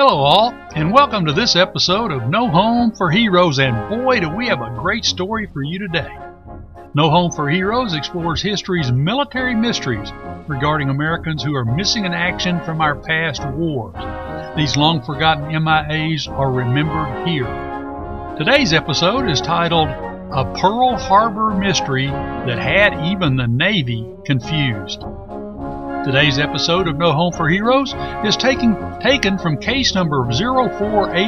Hello all, and welcome to this episode of No Home for Heroes, and boy do we have a great story for you today. No Home for Heroes explores history's military mysteries regarding Americans who are missing in action from our past wars. These long-forgotten MIAs are remembered here. Today's episode is titled, A Pearl Harbor Mystery That Had Even the Navy Confused. Today's episode of No Home for Heroes is taken from case number 0480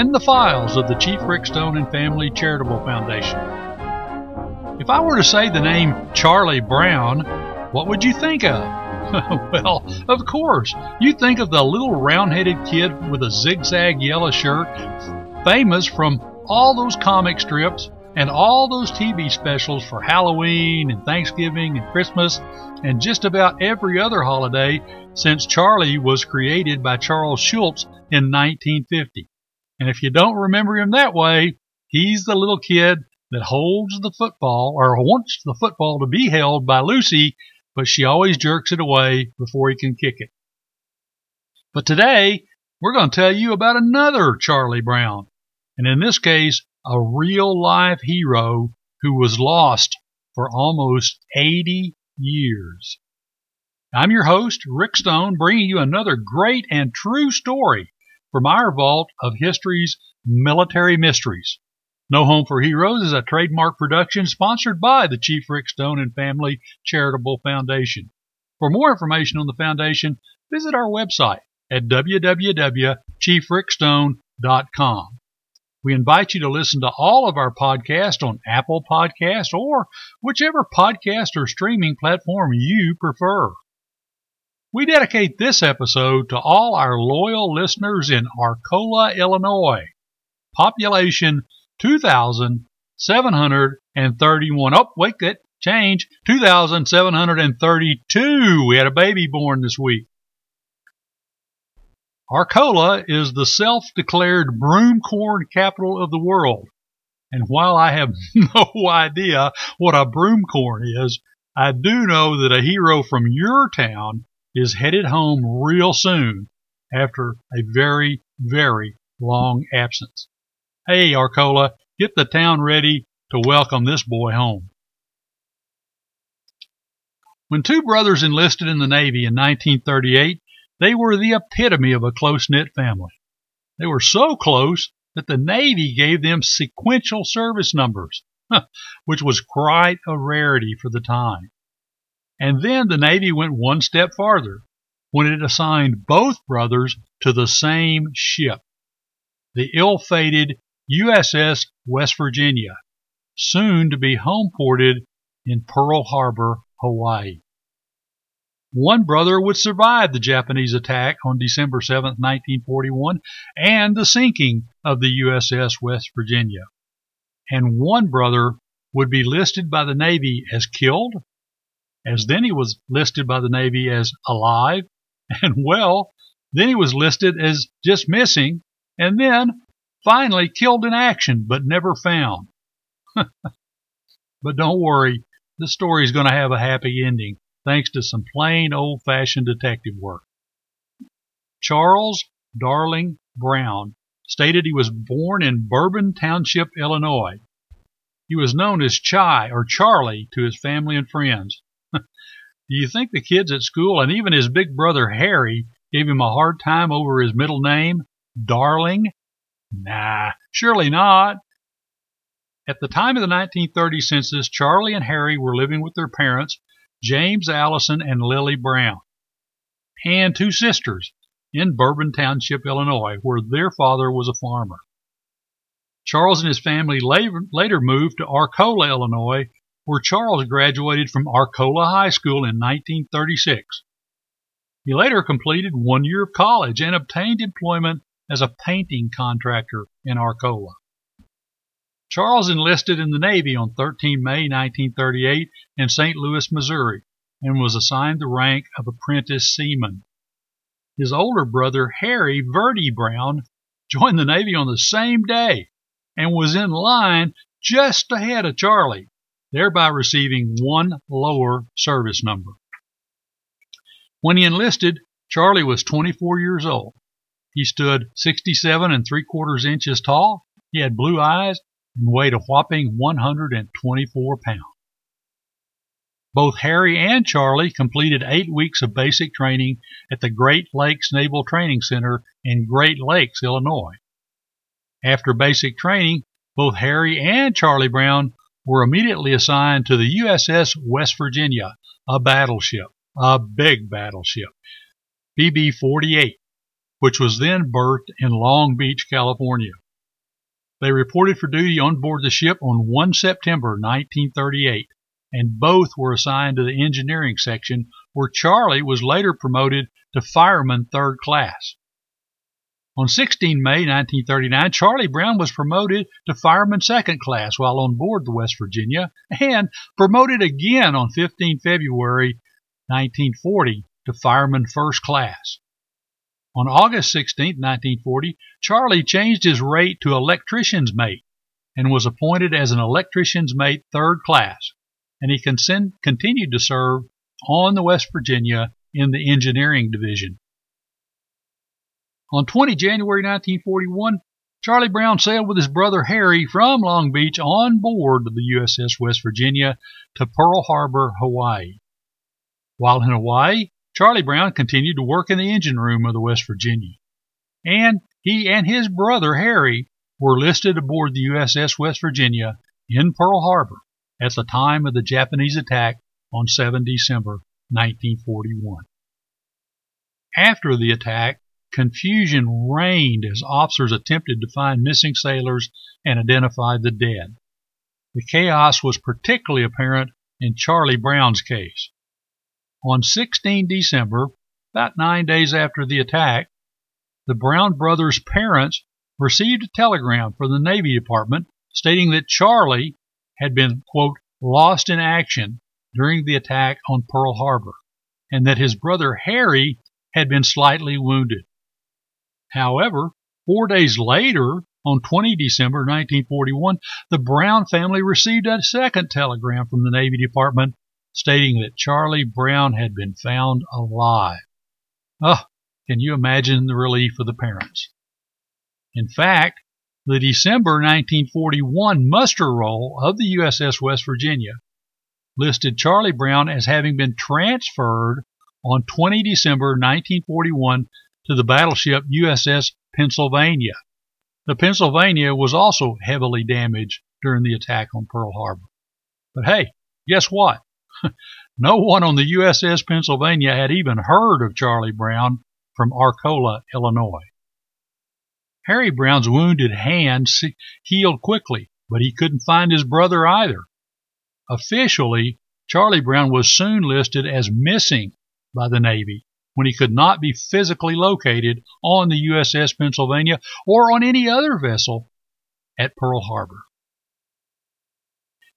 in the files of the Chief Rick Stone and Family Charitable Foundation. If I were to say the name Charlie Brown, what would you think of? Well, of course, you think of the little round-headed kid with a zigzag yellow shirt, famous from all those comic strips and all those TV specials for Halloween and Thanksgiving and Christmas and just about every other holiday since Charlie was created by Charles Schulz in 1950. And if you don't remember him that way, he's the little kid that holds the football or wants the football to be held by Lucy, but she always jerks it away before he can kick it. But today, we're going to tell you about another Charlie Brown, and in this case, a real-life hero who was lost for almost 80 years. I'm your host, Rick Stone, bringing you another great and true story from our vault of history's military mysteries. No Home for Heroes is a trademark production sponsored by the Chief Rick Stone and Family Charitable Foundation. For more information on the foundation, visit our website at www.chiefrickstone.com. We invite you to listen to all of our podcasts on Apple Podcasts or whichever podcast or streaming platform you prefer. We dedicate this episode to all our loyal listeners in Arcola, Illinois, population 2,731. Oh, wait, that changed. 2,732. We had a baby born this week. Arcola is the self-declared broom corn capital of the world, and while I have no idea what a broom corn is, I do know that a hero from your town is headed home real soon after a very, very long absence. Hey, Arcola, get the town ready to welcome this boy home. When two brothers enlisted in the Navy in 1938, they were the epitome of a close-knit family. They were so close that the Navy gave them sequential service numbers, which was quite a rarity for the time. And then the Navy went one step farther when it assigned both brothers to the same ship, the ill-fated USS West Virginia, soon to be homeported in Pearl Harbor, Hawaii. One brother would survive the Japanese attack on December 7, 1941, and the sinking of the USS West Virginia. And one brother would be listed by the Navy as killed, as then he was listed by the Navy as alive, and well, then he was listed as just missing, and then finally killed in action but never found. But don't worry, this story is going to have a happy ending, thanks to some plain old-fashioned detective work. Charles Darling Brown stated he was born in Bourbon Township, Illinois. He was known as Chi or Charlie to his family and friends. Do you think the kids at school and even his big brother Harry gave him a hard time over his middle name, Darling? Nah, surely not. At the time of the 1930 census, Charlie and Harry were living with their parents, James Allison and Lily Brown, and two sisters in Bourbon Township, Illinois, where their father was a farmer. Charles and his family later moved to Arcola, Illinois, where Charles graduated from Arcola High School in 1936. He later completed 1 year of college and obtained employment as a painting contractor in Arcola. Charles enlisted in the Navy on 13 May 1938 in St. Louis, Missouri, and was assigned the rank of apprentice seaman. His older brother, Harry Verde Brown, joined the Navy on the same day and was in line just ahead of Charlie, thereby receiving one lower service number. When he enlisted, Charlie was 24 years old. He stood 67 3/4 inches tall. He had blue eyes and weighed a whopping 124 pounds. Both Harry and Charlie completed 8 weeks of basic training at the Great Lakes Naval Training Center in Great Lakes, Illinois. After basic training, both Harry and Charlie Brown were immediately assigned to the USS West Virginia, a battleship, a big battleship, BB-48, which was then berthed in Long Beach, California. They reported for duty on board the ship on 1 September 1938, and both were assigned to the engineering section, where Charlie was later promoted to fireman third class. On 16 May 1939, Charlie Brown was promoted to fireman second class while on board the West Virginia, and promoted again on 15 February 1940 to fireman first class. On August 16, 1940, Charlie changed his rate to electrician's mate and was appointed as an electrician's mate third class, and he continued to serve on the West Virginia in the engineering division. On 20 January 1941, Charlie Brown sailed with his brother Harry from Long Beach on board the USS West Virginia to Pearl Harbor, Hawaii. While in Hawaii, Charlie Brown continued to work in the engine room of the West Virginia, and he and his brother Harry were listed aboard the USS West Virginia in Pearl Harbor at the time of the Japanese attack on 7 December 1941. After the attack, confusion reigned as officers attempted to find missing sailors and identify the dead. The chaos was particularly apparent in Charlie Brown's case. On 16 December, about 9 days after the attack, the Brown brothers' parents received a telegram from the Navy Department stating that Charlie had been, quote, lost in action during the attack on Pearl Harbor, and that his brother Harry had been slightly wounded. However, 4 days later, on 20 December 1941, the Brown family received a second telegram from the Navy Department stating that Charlie Brown had been found alive. Can you imagine the relief of the parents? In fact, the December 1941 muster roll of the USS West Virginia listed Charlie Brown as having been transferred on 20 December 1941 to the battleship USS Pennsylvania. The Pennsylvania was also heavily damaged during the attack on Pearl Harbor. But hey, guess what? No one on the USS Pennsylvania had even heard of Charlie Brown from Arcola, Illinois. Harry Brown's wounded hand healed quickly, but he couldn't find his brother either. Officially, Charlie Brown was soon listed as missing by the Navy, when he could not be physically located on the USS Pennsylvania or on any other vessel at Pearl Harbor.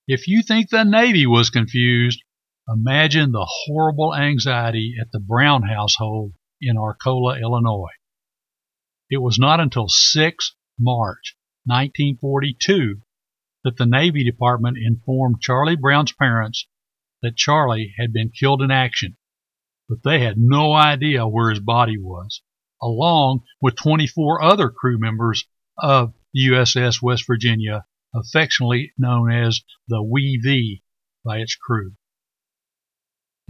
If you think the Navy was confused, imagine the horrible anxiety at the Brown household in Arcola, Illinois. It was not until 6 March 1942 that the Navy Department informed Charlie Brown's parents that Charlie had been killed in action, but they had no idea where his body was, along with 24 other crew members of the USS West Virginia, affectionately known as the Wee V by its crew.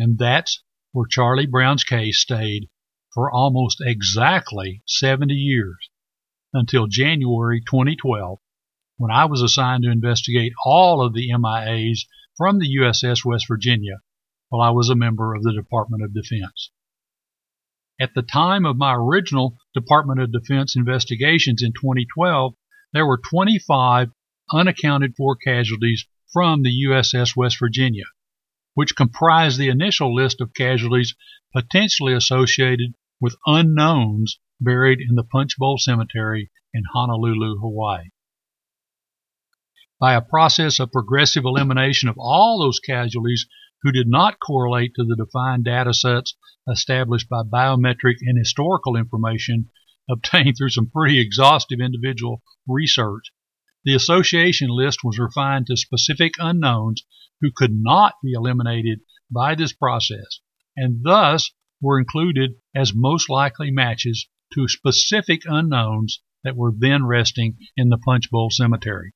And that's where Charlie Brown's case stayed for almost exactly 70 years, until January 2012, when I was assigned to investigate all of the MIAs from the USS West Virginia, while I was a member of the Department of Defense. At the time of my original Department of Defense investigations in 2012, there were 25 unaccounted for casualties from the USS West Virginia, which comprised the initial list of casualties potentially associated with unknowns buried in the Punchbowl Cemetery in Honolulu, Hawaii. By a process of progressive elimination of all those casualties who did not correlate to the defined data sets established by biometric and historical information obtained through some pretty exhaustive individual research, the association list was refined to specific unknowns who could not be eliminated by this process, and thus were included as most likely matches to specific unknowns that were then resting in the Punchbowl Cemetery.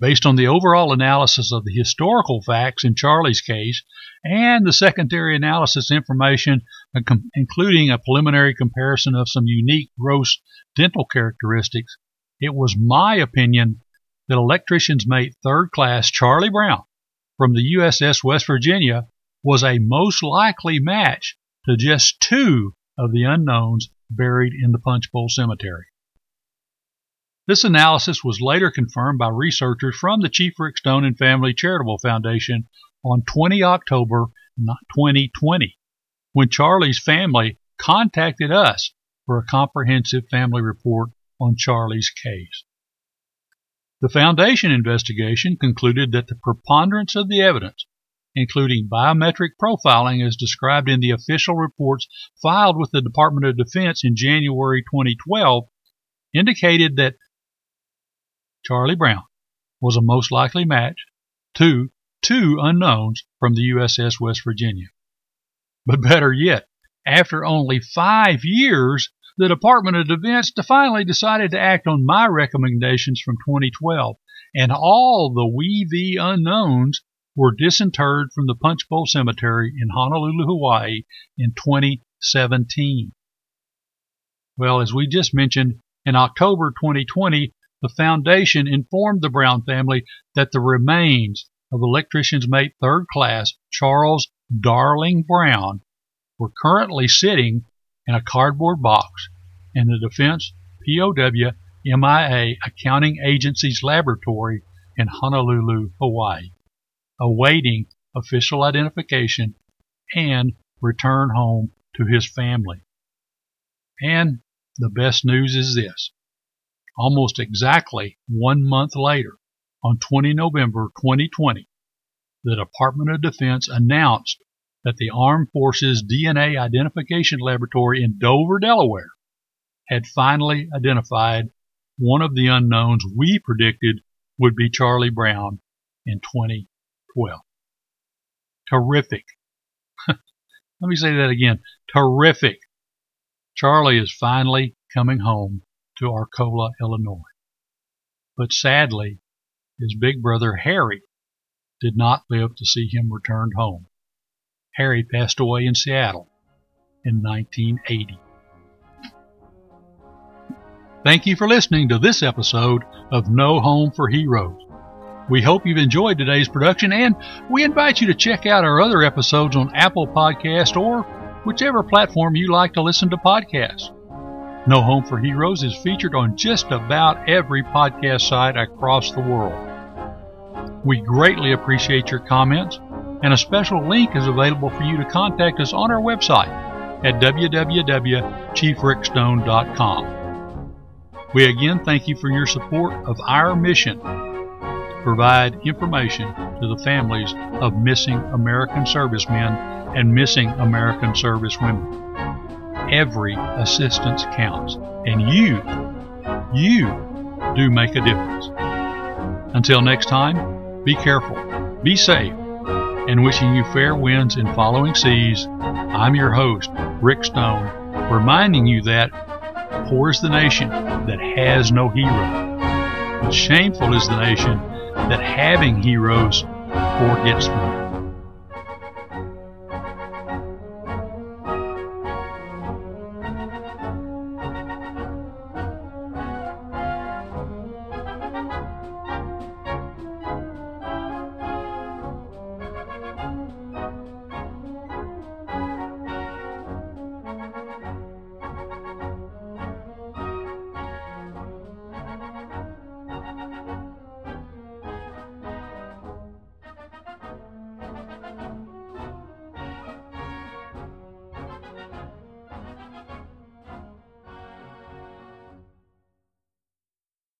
Based on the overall analysis of the historical facts in Charlie's case and the secondary analysis information, including a preliminary comparison of some unique gross dental characteristics, it was my opinion that electrician's mate third class Charlie Brown from the USS West Virginia was a most likely match to just two of the unknowns buried in the Punchbowl Cemetery. This analysis was later confirmed by researchers from the Chief Rick Stone and Family Charitable Foundation on 20 October 2020, when Charlie's family contacted us for a comprehensive family report on Charlie's case. The foundation investigation concluded that the preponderance of the evidence, including biometric profiling as described in the official reports filed with the Department of Defense in January 2012, indicated that Charlie Brown was a most likely match to two unknowns from the USS West Virginia. But better yet, after only 5 years, the Department of Defense finally decided to act on my recommendations from 2012, and all the WV unknowns were disinterred from the Punchbowl Cemetery in Honolulu, Hawaii in 2017. Well, as we just mentioned, in October 2020, the Foundation informed the Brown family that the remains of electrician's mate third class Charles Darling Brown were currently sitting in a cardboard box in the Defense POW MIA Accounting Agency's laboratory in Honolulu, Hawaii, awaiting official identification and return home to his family. And the best news is this. Almost exactly 1 month later, on 20 November 2020, the Department of Defense announced that the Armed Forces DNA Identification Laboratory in Dover, Delaware, had finally identified one of the unknowns we predicted would be Charlie Brown in 2012. Terrific. Let me say that again. Terrific. Charlie is finally coming home to Arcola, Illinois. But sadly, his big brother Harry did not live to see him returned home. Harry passed away in Seattle in 1980. Thank you for listening to this episode of No Home for Heroes. We hope you've enjoyed today's production, and we invite you to check out our other episodes on Apple Podcasts or whichever platform you like to listen to podcasts. No Home for Heroes is featured on just about every podcast site across the world. We greatly appreciate your comments, and a special link is available for you to contact us on our website at www.chiefrickstone.com. We again thank you for your support of our mission to provide information to the families of missing American servicemen and missing American servicewomen. Every assistance counts, and you do make a difference. Until next time, be careful, be safe, and wishing you fair winds and following seas, I'm your host, Rick Stone, reminding you that poor is the nation that has no hero, but shameful is the nation that having heroes forgets them.